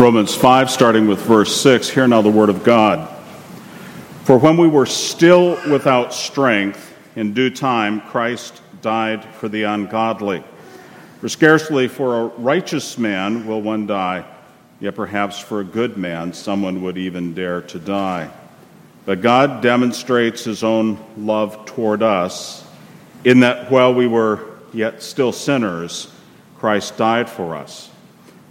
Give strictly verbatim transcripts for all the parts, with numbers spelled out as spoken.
Romans five, starting with verse six, hear now the word of God. For when we were still without strength, in due time Christ died for the ungodly. For scarcely for a righteous man will one die, yet perhaps for a good man someone would even dare to die. But God demonstrates his own love toward us, in that while we were yet still sinners, Christ died for us.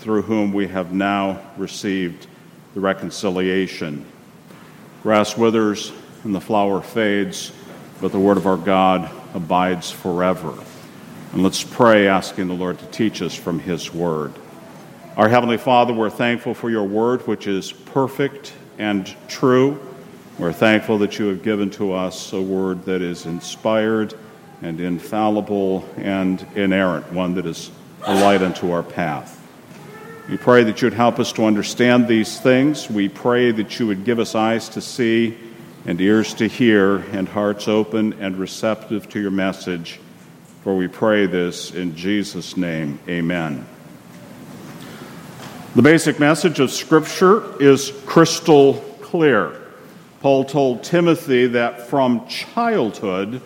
through whom we have now received the reconciliation. Grass withers and the flower fades, but the word of our God abides forever. And let's pray, asking the Lord to teach us from his word. Our Heavenly Father, we're thankful for your word, which is perfect and true. We're thankful that you have given to us a word that is inspired and infallible and inerrant, one that is a light unto our path. We pray that you would help us to understand these things. We pray that you would give us eyes to see and ears to hear and hearts open and receptive to your message. For we pray this in Jesus' name, amen. The basic message of Scripture is crystal clear. Paul told Timothy that from childhood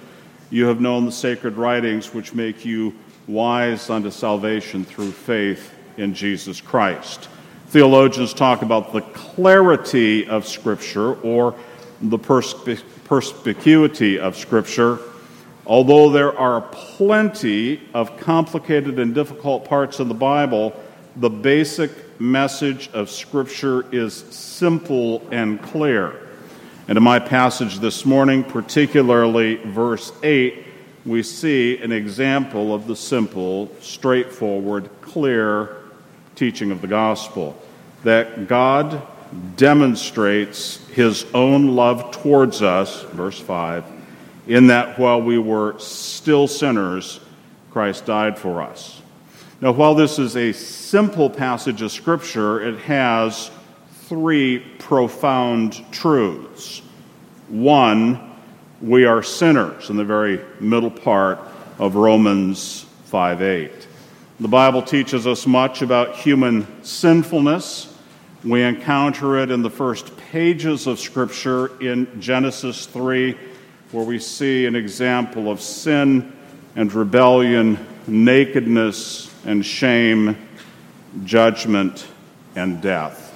you have known the sacred writings which make you wise unto salvation through faith in Jesus Christ. Theologians talk about the clarity of Scripture or the persp- perspicuity of Scripture. Although there are plenty of complicated and difficult parts of the Bible, the basic message of Scripture is simple and clear. And in my passage this morning, particularly verse eight, we see an example of the simple, straightforward, clear teaching of the gospel, that God demonstrates his own love towards us, verse five, in that while we were still sinners, Christ died for us. Now, while this is a simple passage of Scripture, it has three profound truths. One, we are sinners, in the very middle part of Romans five eight. The Bible teaches us much about human sinfulness. We encounter it in the first pages of Scripture in Genesis three, where we see an example of sin and rebellion, nakedness and shame, judgment and death.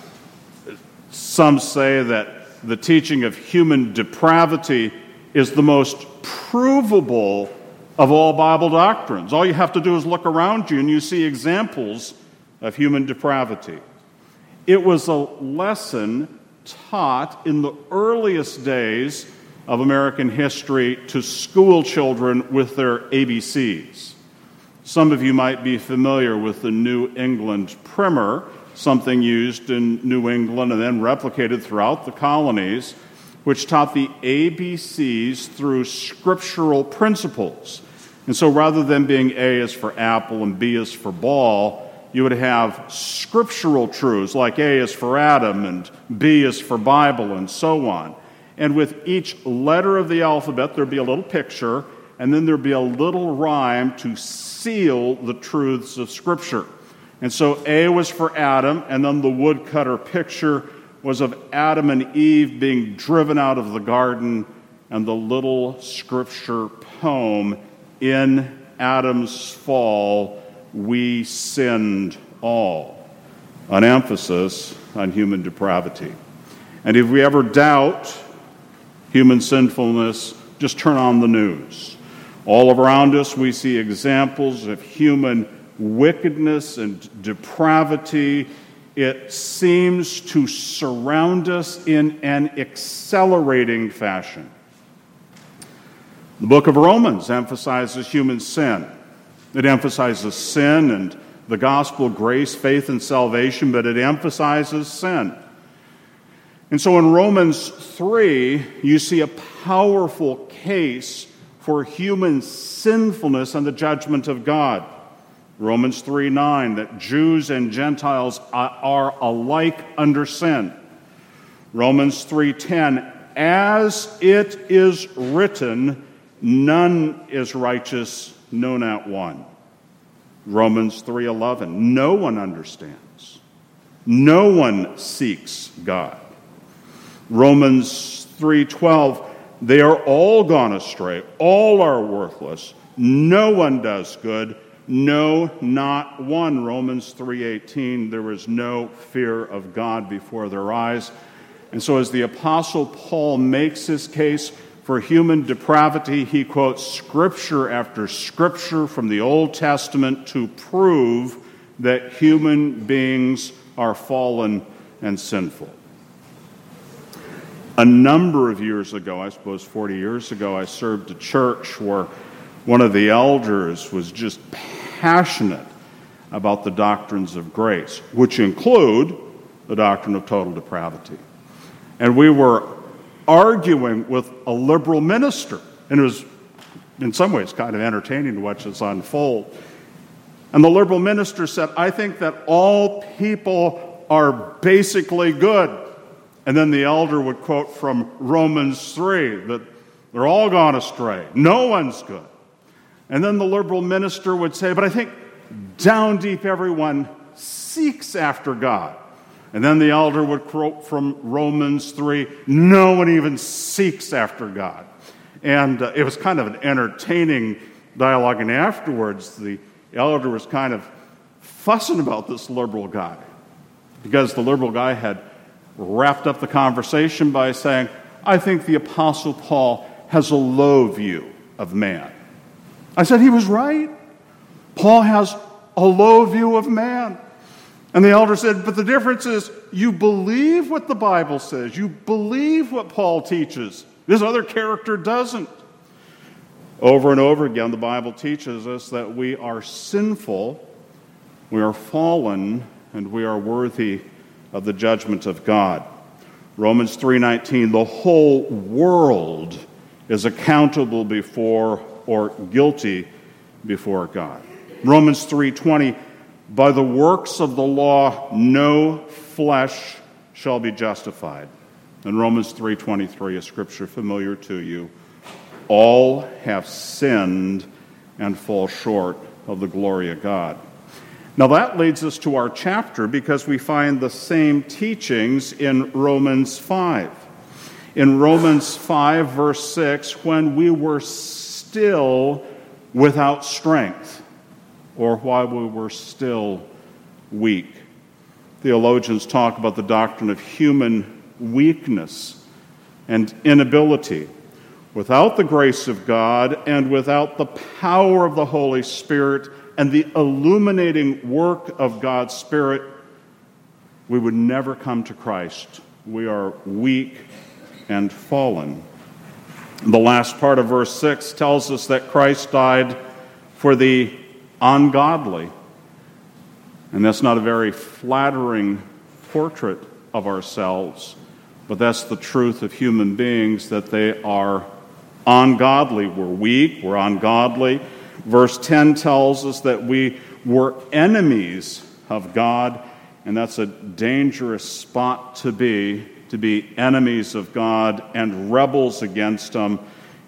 Some say that the teaching of human depravity is the most provable of all Bible doctrines. All you have to do is look around you and you see examples of human depravity. It was a lesson taught in the earliest days of American history to school children with their A B Cs. Some of you might be familiar with the New England Primer, something used in New England and then replicated throughout the colonies, which taught the A B Cs through scriptural principles. And so rather than being A is for apple and B is for ball, you would have scriptural truths like A is for Adam and B is for Bible and so on. And with each letter of the alphabet, there'd be a little picture, and then there'd be a little rhyme to seal the truths of Scripture. And so A was for Adam, and then the woodcutter picture was of Adam and Eve being driven out of the garden, and the little scripture poem, "In Adam's fall, we sinned all," an emphasis on human depravity. And if we ever doubt human sinfulness, just turn on the news. All around us we see examples of human wickedness and depravity. It seems to surround us in an accelerating fashion. The book of Romans emphasizes human sin. It emphasizes sin and the gospel, grace, faith, and salvation, but it emphasizes sin. And so in Romans three, you see a powerful case for human sinfulness and the judgment of God. Romans three nine, that Jews and Gentiles are alike under sin. Romans three ten, as it is written, none is righteous, no not one. Romans three eleven, no one understands. No one seeks God. Romans three twelve, they are all gone astray, all are worthless, no one does good, no, not one. Romans three eighteen, there is no fear of God before their eyes. And so as the Apostle Paul makes his case for human depravity, he quotes scripture after scripture from the Old Testament to prove that human beings are fallen and sinful. A number of years ago, I suppose forty years ago, I served a church where one of the elders was just passionate about the doctrines of grace, which include the doctrine of total depravity. And we were arguing with a liberal minister, and it was in some ways kind of entertaining to watch this unfold. And the liberal minister said, I think that all people are basically good. And then the elder would quote from Romans three that they're all gone astray. No one's good. And then the liberal minister would say, but I think down deep everyone seeks after God. And then the elder would quote from Romans three, no one even seeks after God. And uh, it was kind of an entertaining dialogue. And afterwards, the elder was kind of fussing about this liberal guy because the liberal guy had wrapped up the conversation by saying, I think the Apostle Paul has a low view of man. I said, he was right. Paul has a low view of man. And the elder said, but the difference is you believe what the Bible says. You believe what Paul teaches. This other character doesn't. Over and over again, the Bible teaches us that we are sinful, we are fallen, and we are worthy of the judgment of God. Romans three nineteen, the whole world is accountable before or guilty before God. Romans three twenty, by the works of the law no flesh shall be justified. And Romans three twenty-three, a scripture familiar to you, all have sinned and fall short of the glory of God. Now that leads us to our chapter because we find the same teachings in Romans five. In Romans five, verse six, when we were still without strength, or while we were still weak. Theologians talk about the doctrine of human weakness and inability. Without the grace of God and without the power of the Holy Spirit, and the illuminating work of God's Spirit, we would never come to Christ. We are weak and fallen. The last part of verse six tells us that Christ died for the ungodly. And that's not a very flattering portrait of ourselves, but that's the truth of human beings, that they are ungodly. We're weak, we're ungodly. Verse ten tells us that we were enemies of God, and that's a dangerous spot to be, to be enemies of God and rebels against Him.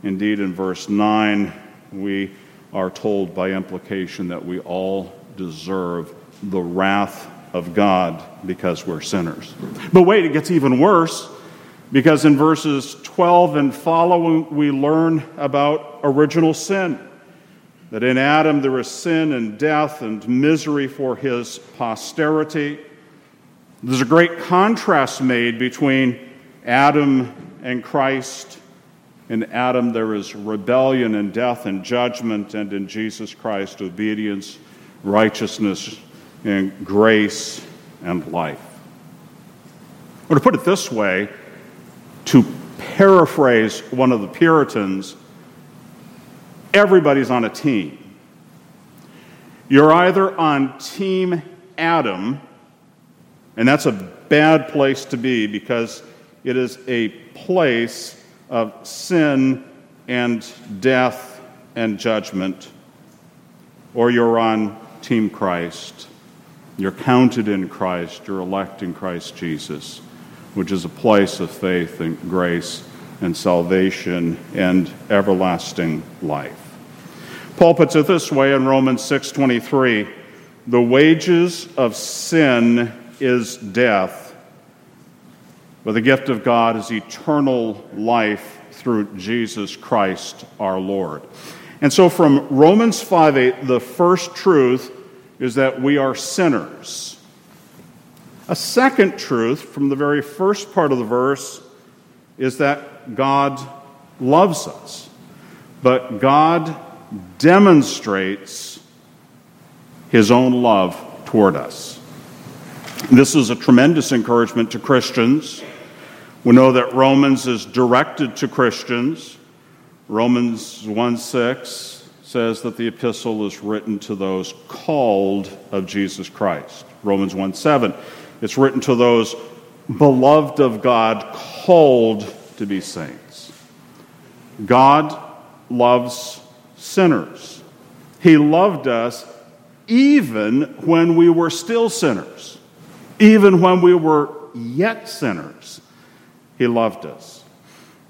Indeed, in verse nine, we are told by implication that we all deserve the wrath of God because we're sinners. But wait, it gets even worse, because in verses twelve and following, we learn about original sin. That in Adam there is sin and death and misery for his posterity. There's a great contrast made between Adam and Christ. In Adam there is rebellion and death and judgment, and in Jesus Christ obedience, righteousness, and grace and life. Or to put it this way, to paraphrase one of the Puritans, everybody's on a team. You're either on Team Adam, and that's a bad place to be because It is a place of sin and death and judgment. Or you're on Team Christ. You're counted in Christ. You're elect in Christ Jesus, which is a place of faith and grace and salvation and everlasting life. Paul puts it this way in Romans six twenty-three, the wages of sin is death, but the gift of God is eternal life through Jesus Christ our Lord. And so from Romans five eight, the first truth is that we are sinners. A second truth from the very first part of the verse is that God loves us, but God demonstrates his own love toward us. This is a tremendous encouragement to Christians. We know that Romans is directed to Christians. Romans one six says that the epistle is written to those called of Jesus Christ. Romans one seven, it's written to those beloved of God, called to be saints. God loves sinners. He loved us even when we were still sinners. Even when we were yet sinners, he loved us.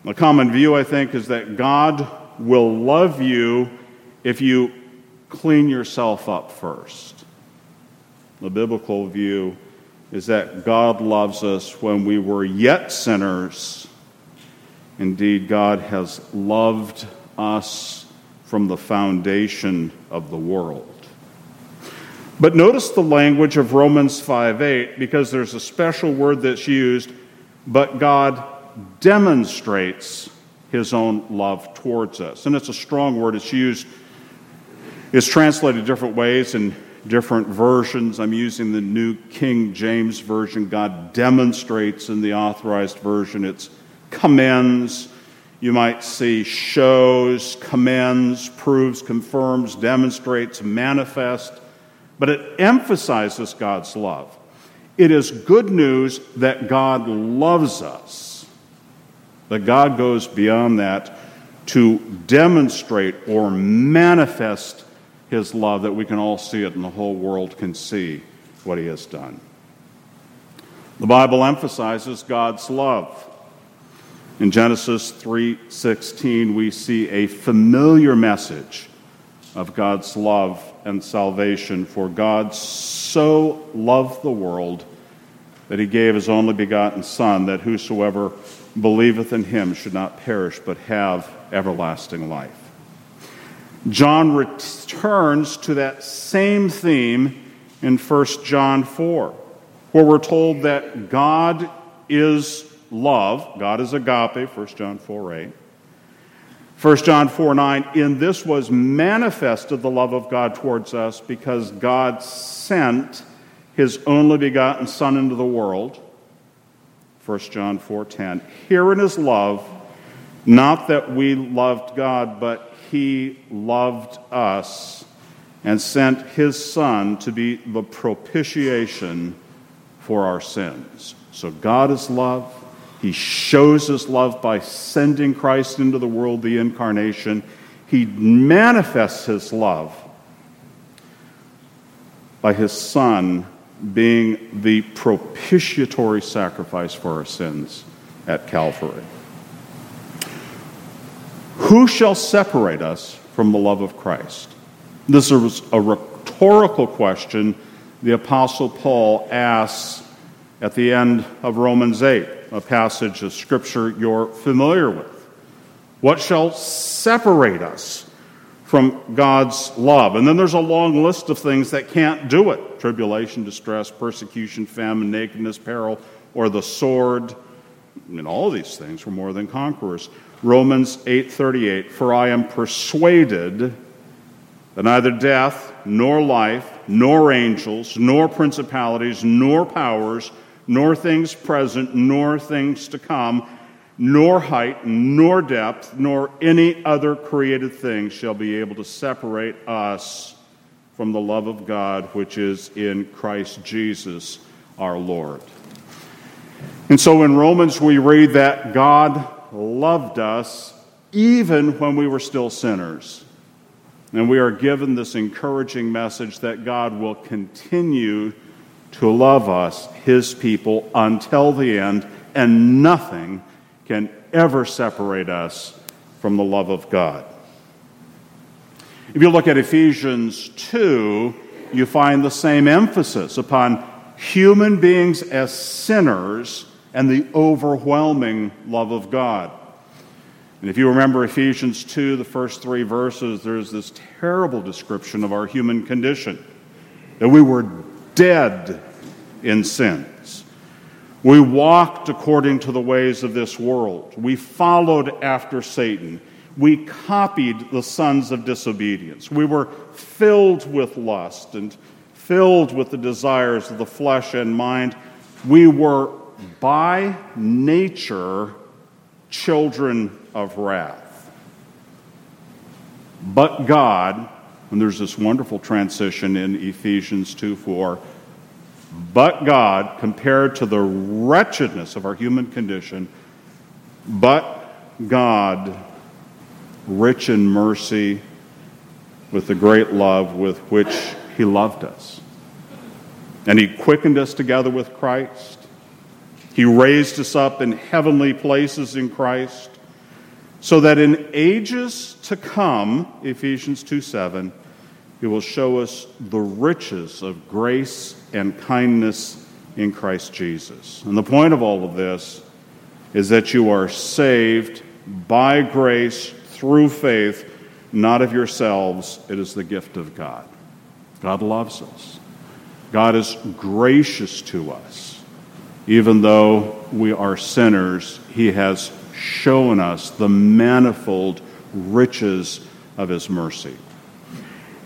A common view, I think, is that God will love you if you clean yourself up first. The biblical view is that God loves us when we were yet sinners. Indeed, God has loved us from the foundation of the world. But notice the language of Romans five eight, because there's a special word that's used, but God demonstrates his own love towards us. And it's a strong word. It's used, it's translated different ways in different versions. I'm using the New King James Version. God demonstrates in the Authorized Version. It's commends. You might see shows, commends, proves, confirms, demonstrates, manifests. But it emphasizes God's love. It is good news that God loves us. That God goes beyond that to demonstrate or manifest his love, that we can all see it and the whole world can see what he has done. The Bible emphasizes God's love. In Genesis three sixteen, we see a familiar message of God's love and salvation. For God so loved the world that he gave his only begotten Son, that whosoever believeth in him should not perish but have everlasting life. John returns to that same theme in First John four, where we're told that God is love. God is agape, First John four eight. First John four nine, in this was manifested the love of God towards us, because God sent his only begotten Son into the world. First John four ten, herein is love, not that we loved God, but he loved us and sent his Son to be the propitiation for our sins. So God is love. He shows his love by sending Christ into the world, the incarnation. He manifests his love by his Son being the propitiatory sacrifice for our sins at Calvary. Who shall separate us from the love of Christ? This is a rhetorical question the Apostle Paul asks at the end of Romans eight, a passage of Scripture you're familiar with. What shall separate us from God's love? And then there's a long list of things that can't do it. Tribulation, distress, persecution, famine, nakedness, peril, or the sword. And all these things were more than conquerors. Romans eight thirty-eight, for I am persuaded that neither death, nor life, nor angels, nor principalities, nor powers, nor things present, nor things to come, nor height, nor depth, nor any other created thing shall be able to separate us from the love of God, which is in Christ Jesus our Lord. And so in Romans, we read that God loved us even when we were still sinners. And we are given this encouraging message that God will continue to love us, his people, until the end, and nothing can ever separate us from the love of God. If you look at Ephesians two, you find the same emphasis upon human beings as sinners and the overwhelming love of God. And if you remember Ephesians two, the first three verses, there's this terrible description of our human condition, that we were dead in sins. We walked according to the ways of this world. We followed after Satan. We copied the sons of disobedience. We were filled with lust and filled with the desires of the flesh and mind. We were by nature children of wrath. But God, and there's this wonderful transition in Ephesians two four, but God, compared to the wretchedness of our human condition, but God, rich in mercy, with the great love with which he loved us. And he quickened us together with Christ. He raised us up in heavenly places in Christ, so that in ages to come, Ephesians two seven, he will show us the riches of grace and kindness in Christ Jesus. And the point of all of this is that you are saved by grace through faith, not of yourselves. It is the gift of God. God loves us. God is gracious to us. Even though we are sinners, he has shown us the manifold riches of his mercy.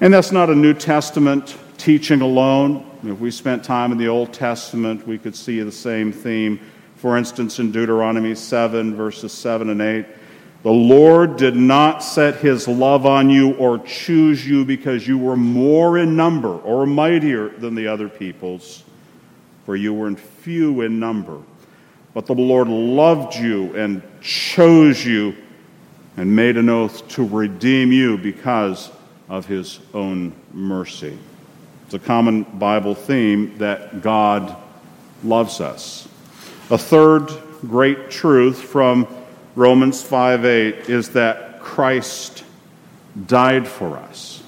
And that's not a New Testament teaching alone. If we spent time in the Old Testament, we could see the same theme. For instance, in Deuteronomy seven, verses seven and eight, the Lord did not set his love on you or choose you because you were more in number or mightier than the other peoples, for you were few in number. But the Lord loved you and chose you and made an oath to redeem you because of his own mercy. It's a common Bible theme that God loves us. A third great truth from Romans five eight is that Christ died for us.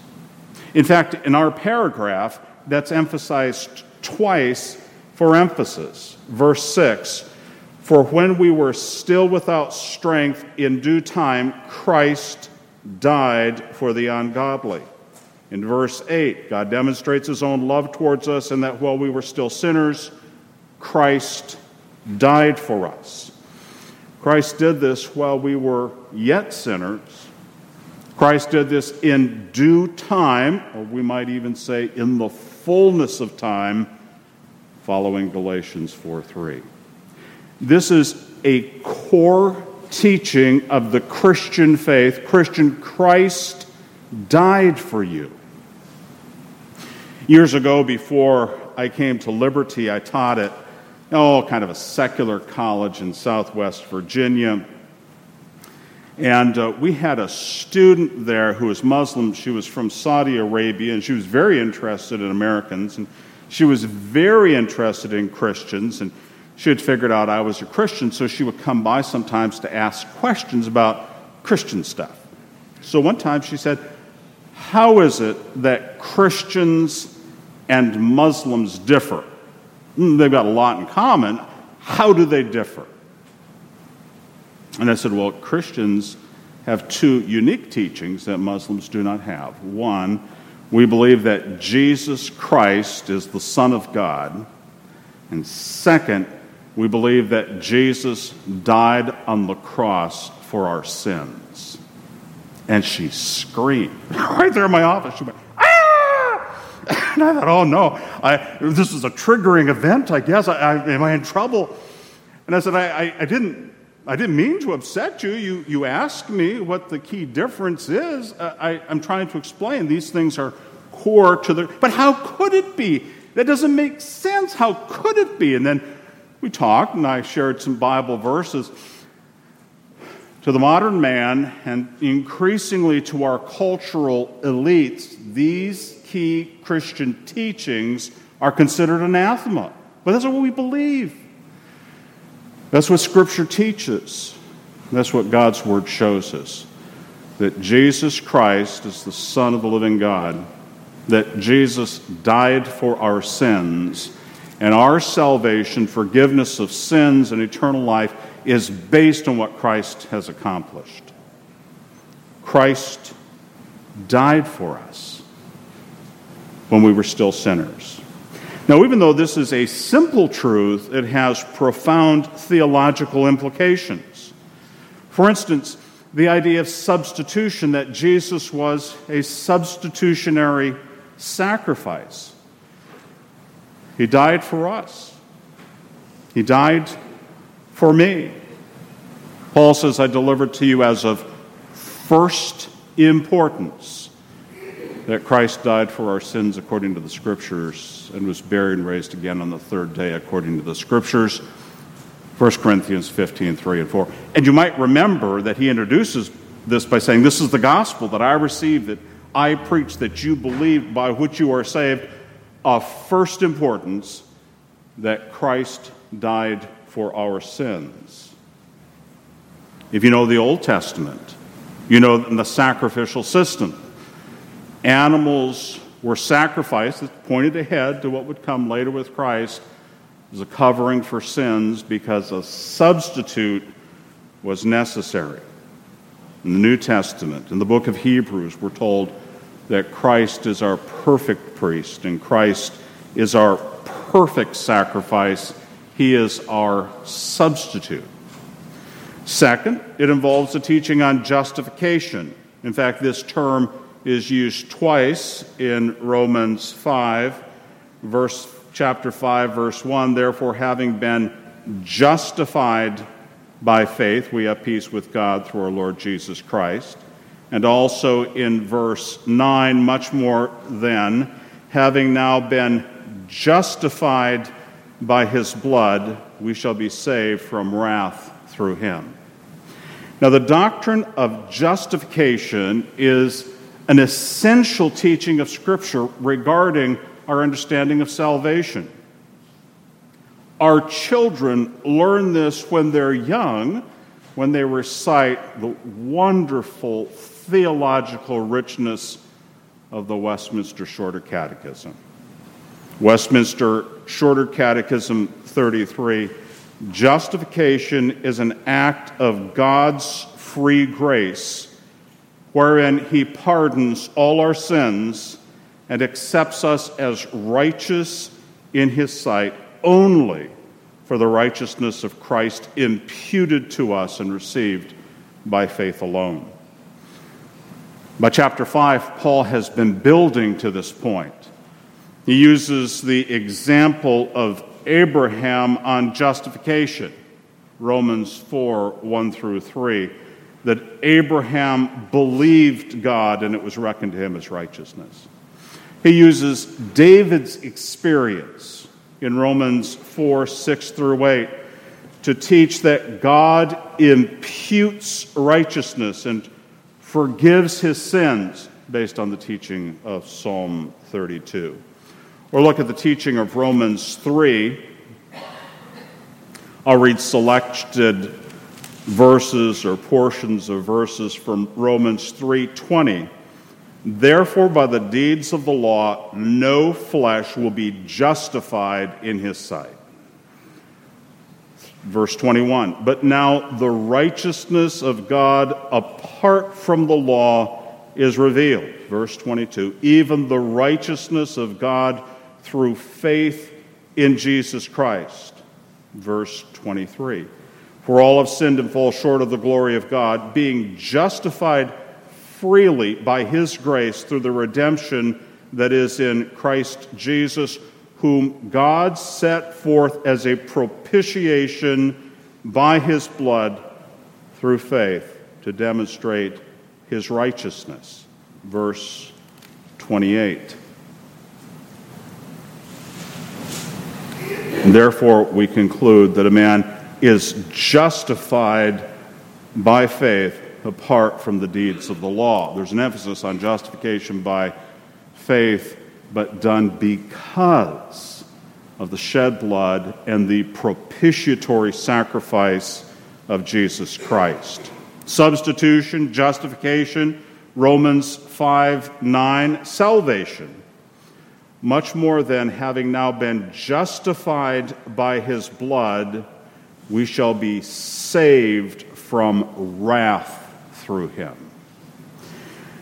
In fact, in our paragraph, that's emphasized twice for emphasis. Verse six, for when we were still without strength, in due time Christ died for the ungodly. In verse eight, God demonstrates his own love towards us in that while we were still sinners, Christ died for us. Christ did this while we were yet sinners. Christ did this in due time, or we might even say in the fullness of time, following Galatians four three. This is a core teaching of the Christian faith. Christian, Christ died for you. Years ago, before I came to Liberty, I taught it. Oh, kind of a secular college in southwest Virginia. And uh, we had a student there who was Muslim. She was from Saudi Arabia, and she was very interested in Americans. And she was very interested in Christians. And she had figured out I was a Christian, so she would come by sometimes to ask questions about Christian stuff. So one time she said, "How is it that Christians and Muslims differ? They've got a lot in common. How do they differ?" And I said, well, Christians have two unique teachings that Muslims do not have. One, we believe that Jesus Christ is the Son of God. And second, we believe that Jesus died on the cross for our sins. And she screamed right there in my office. She went, and I thought, oh no, I, this is a triggering event, I guess. I, I, am I in trouble? And I said, I, I, I didn't I didn't mean to upset you. You, you asked me what the key difference is. I, I, I'm trying to explain. These things are core to the... But how could it be? That doesn't make sense. How could it be? And then we talked, and I shared some Bible verses. To the modern man, and increasingly to our cultural elites, these key Christian teachings are considered anathema. But that's what we believe. That's what Scripture teaches. That's what God's Word shows us. That Jesus Christ is the Son of the living God. That Jesus died for our sins. And our salvation, forgiveness of sins, and eternal life is based on what Christ has accomplished. Christ died for us when we were still sinners. Now, even though this is a simple truth, it has profound theological implications. For instance, the idea of substitution, that Jesus was a substitutionary sacrifice. He died for us. He died for me. Paul says, I delivered to you as of first importance that Christ died for our sins according to the Scriptures and was buried and raised again on the third day according to the Scriptures, First Corinthians fifteen, three and four. And you might remember that he introduces this by saying, this is the gospel that I received, that I preached, that you believed, by which you are saved, of first importance that Christ died for our sins. If you know the Old Testament, you know the sacrificial system. Animals were sacrificed that pointed ahead to what would come later with Christ as a covering for sins because a substitute was necessary. In the New Testament, in the book of Hebrews, we're told that Christ is our perfect priest and Christ is our perfect sacrifice. He is our substitute. Second, it involves a teaching on justification. In fact, this term is used twice in Romans five, verse chapter five, verse one. Therefore, having been justified by faith, we have peace with God through our Lord Jesus Christ. And also in verse nine, much more than, having now been justified by his blood, we shall be saved from wrath through him. Now, the doctrine of justification is an essential teaching of Scripture regarding our understanding of salvation. Our children learn this when they're young, when they recite the wonderful theological richness of the Westminster Shorter Catechism. Westminster Shorter Catechism thirty-three, justification is an act of God's free grace wherein he pardons all our sins and accepts us as righteous in his sight only for the righteousness of Christ imputed to us and received by faith alone. By chapter five, Paul has been building to this point. He uses the example of Abraham on justification, Romans four, one through three, that Abraham believed God and it was reckoned to him as righteousness. He uses David's experience in Romans four, six through eight to teach that God imputes righteousness and forgives his sins based on the teaching of Psalm thirty-two. Or look at the teaching of Romans three. I'll read selected verses or portions of verses from Romans three twenty. Therefore, by the deeds of the law, no flesh will be justified in his sight. Verse twenty-one, but now the righteousness of God apart from the law is revealed. Verse twenty-two, even the righteousness of God through faith in Jesus Christ. Verse twenty-three. For all have sinned and fall short of the glory of God, being justified freely by his grace through the redemption that is in Christ Jesus, whom God set forth as a propitiation by his blood through faith to demonstrate his righteousness. Verse twenty-eight. And therefore, we conclude that a man is justified by faith apart from the deeds of the law. There's an emphasis on justification by faith, but done because of the shed blood and the propitiatory sacrifice of Jesus Christ. Substitution, justification, Romans five nine, salvation. Much more than having now been justified by his blood, we shall be saved from wrath through him.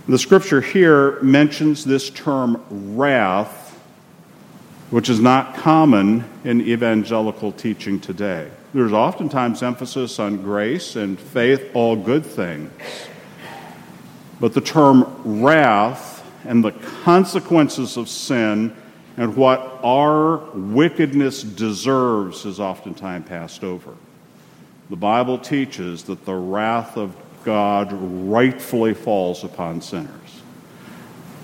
The scripture here mentions this term wrath, which is not common in evangelical teaching today. There's oftentimes emphasis on grace and faith, all good things. But the term wrath and the consequences of sin and what our wickedness deserves is oftentimes passed over. The Bible teaches that the wrath of God rightfully falls upon sinners.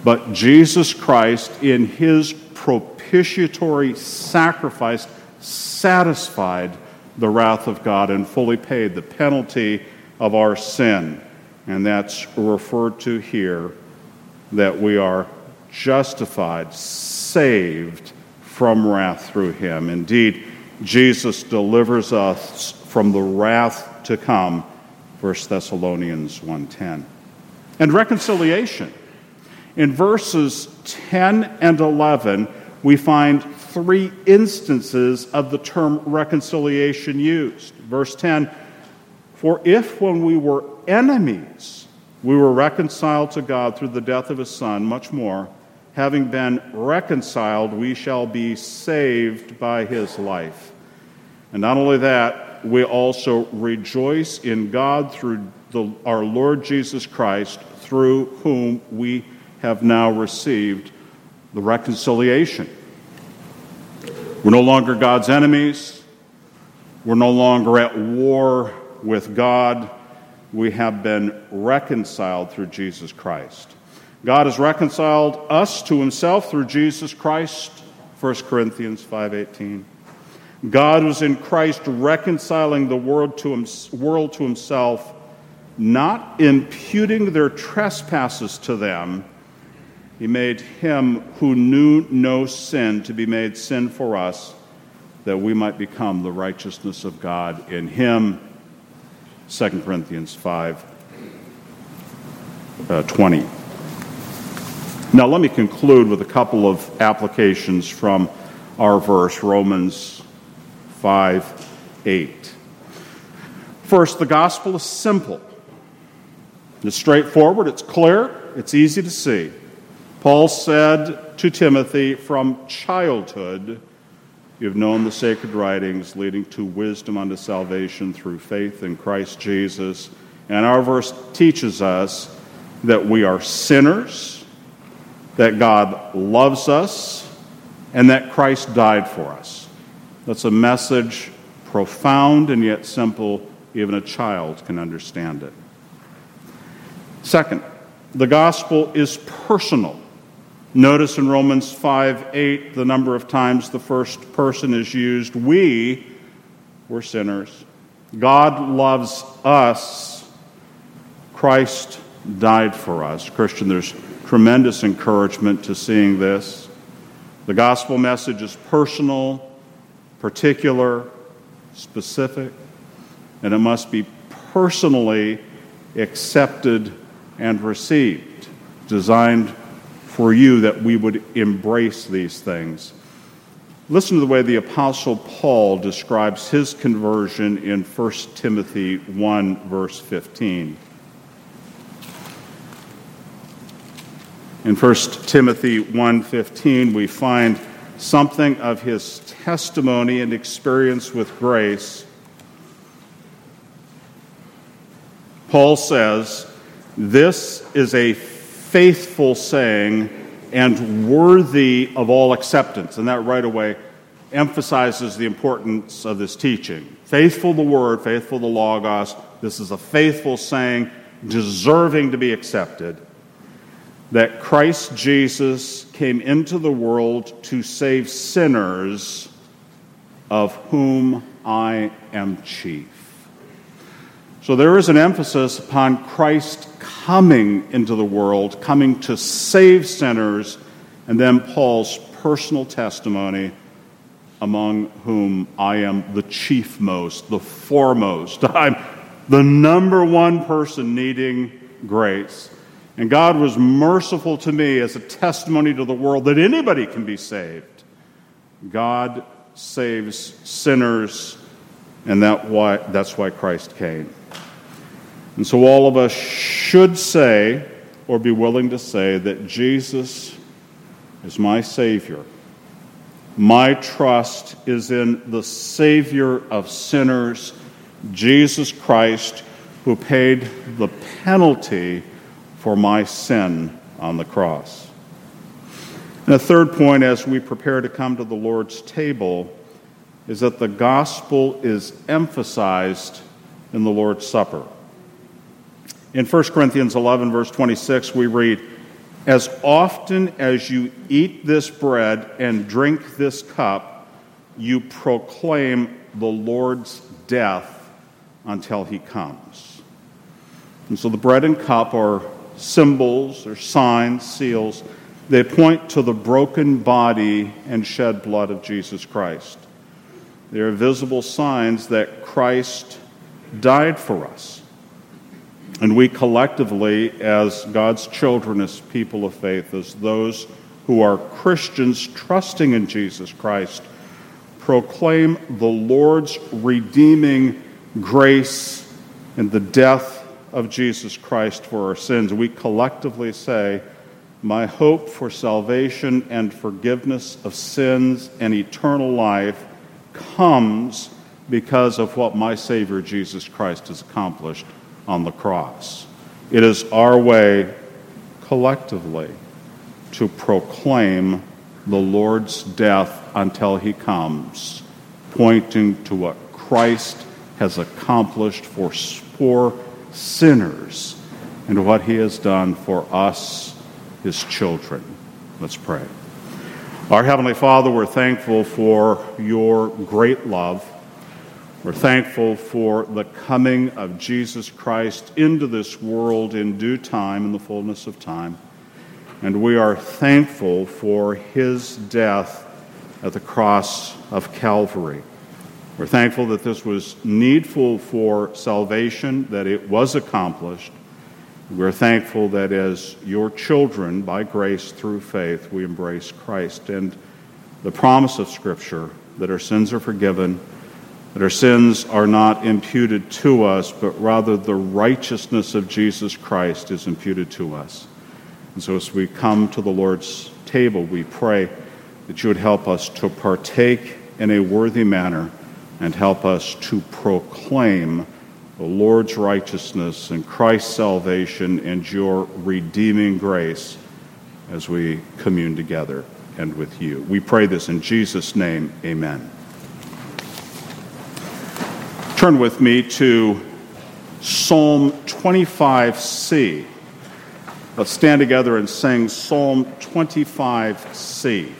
But Jesus Christ, in his propitiatory sacrifice, satisfied the wrath of God and fully paid the penalty of our sin. And that's referred to here, that we are justified, saved from wrath through him. Indeed, Jesus delivers us from the wrath to come, First Thessalonians one ten. And reconciliation. In verses ten and eleven, we find three instances of the term reconciliation used. Verse ten, for if when we were enemies, we were reconciled to God through the death of his Son, much more, having been reconciled, we shall be saved by his life. And not only that, we also rejoice in God through the, our Lord Jesus Christ, through whom we have now received the reconciliation. We're no longer God's enemies. We're no longer at war with God. We have been reconciled through Jesus Christ. God has reconciled us to himself through Jesus Christ, First Corinthians five eighteen. God was in Christ reconciling the world to, him, world to himself, not imputing their trespasses to them. He made him who knew no sin to be made sin for us, that we might become the righteousness of God in him. Second Corinthians five twenty. Now let me conclude with a couple of applications from our verse, Romans five eight. First, the gospel is simple. It's straightforward, it's clear, it's easy to see. Paul said to Timothy, from childhood, you have known the sacred writings leading to wisdom unto salvation through faith in Christ Jesus. And our verse teaches us that we are sinners, that God loves us, and that Christ died for us. That's a message profound and yet simple. Even a child can understand it. Second, the gospel is personal. Notice in Romans five eight, the number of times the first person is used. We were sinners. God loves us. Christ died for us. Christian, there's tremendous encouragement to seeing this. The gospel message is personal, particular, specific, and it must be personally accepted and received, designed for you that we would embrace these things. Listen to the way the Apostle Paul describes his conversion in First Timothy one, verse fifteen. In First Timothy one fifteen, we find something of his testimony and experience with grace. Paul says, "This is a faithful saying and worthy of all acceptance." And that right away emphasizes the importance of this teaching. Faithful the word, faithful the logos. This is a faithful saying deserving to be accepted, that Christ Jesus came into the world to save sinners, of whom I am chief. So there is an emphasis upon Christ coming into the world, coming to save sinners, and then Paul's personal testimony, among whom I am the chiefmost, the foremost. I'm the number one person needing grace. And God was merciful to me as a testimony to the world that anybody can be saved. God saves sinners, and that why, that's why Christ came. And so all of us should say, or be willing to say, that Jesus is my Savior. My trust is in the Savior of sinners, Jesus Christ, who paid the penalty for my sin on the cross. And a third point, as we prepare to come to the Lord's table, is that the gospel is emphasized in the Lord's Supper. In First Corinthians eleven, verse twenty-six, we read, "As often as you eat this bread and drink this cup, you proclaim the Lord's death until he comes." And so the bread and cup are symbols or signs, seals. They point to the broken body and shed blood of Jesus Christ. They are visible signs that Christ died for us. And we collectively, as God's children, as people of faith, as those who are Christians trusting in Jesus Christ, proclaim the Lord's redeeming grace and the death of Jesus Christ for our sins. We collectively say, my hope for salvation and forgiveness of sins and eternal life comes because of what my Savior Jesus Christ has accomplished on the cross. It is our way collectively to proclaim the Lord's death until he comes, pointing to what Christ has accomplished for poor sinners and what he has done for us, his children. Let's pray. Our Heavenly Father, we're thankful for your great love. We're thankful for the coming of Jesus Christ into this world in due time, in the fullness of time. And we are thankful for his death at the cross of Calvary. We're thankful that this was needful for salvation, that it was accomplished. We're thankful that as your children, by grace through faith, we embrace Christ and the promise of Scripture that our sins are forgiven, that our sins are not imputed to us, but rather the righteousness of Jesus Christ is imputed to us. And so as we come to the Lord's table, we pray that you would help us to partake in a worthy manner and help us to proclaim the Lord's righteousness and Christ's salvation and your redeeming grace as we commune together and with you. We pray this in Jesus' name, amen. Turn with me to Psalm twenty-five C. Let's stand together and sing Psalm twenty-five C.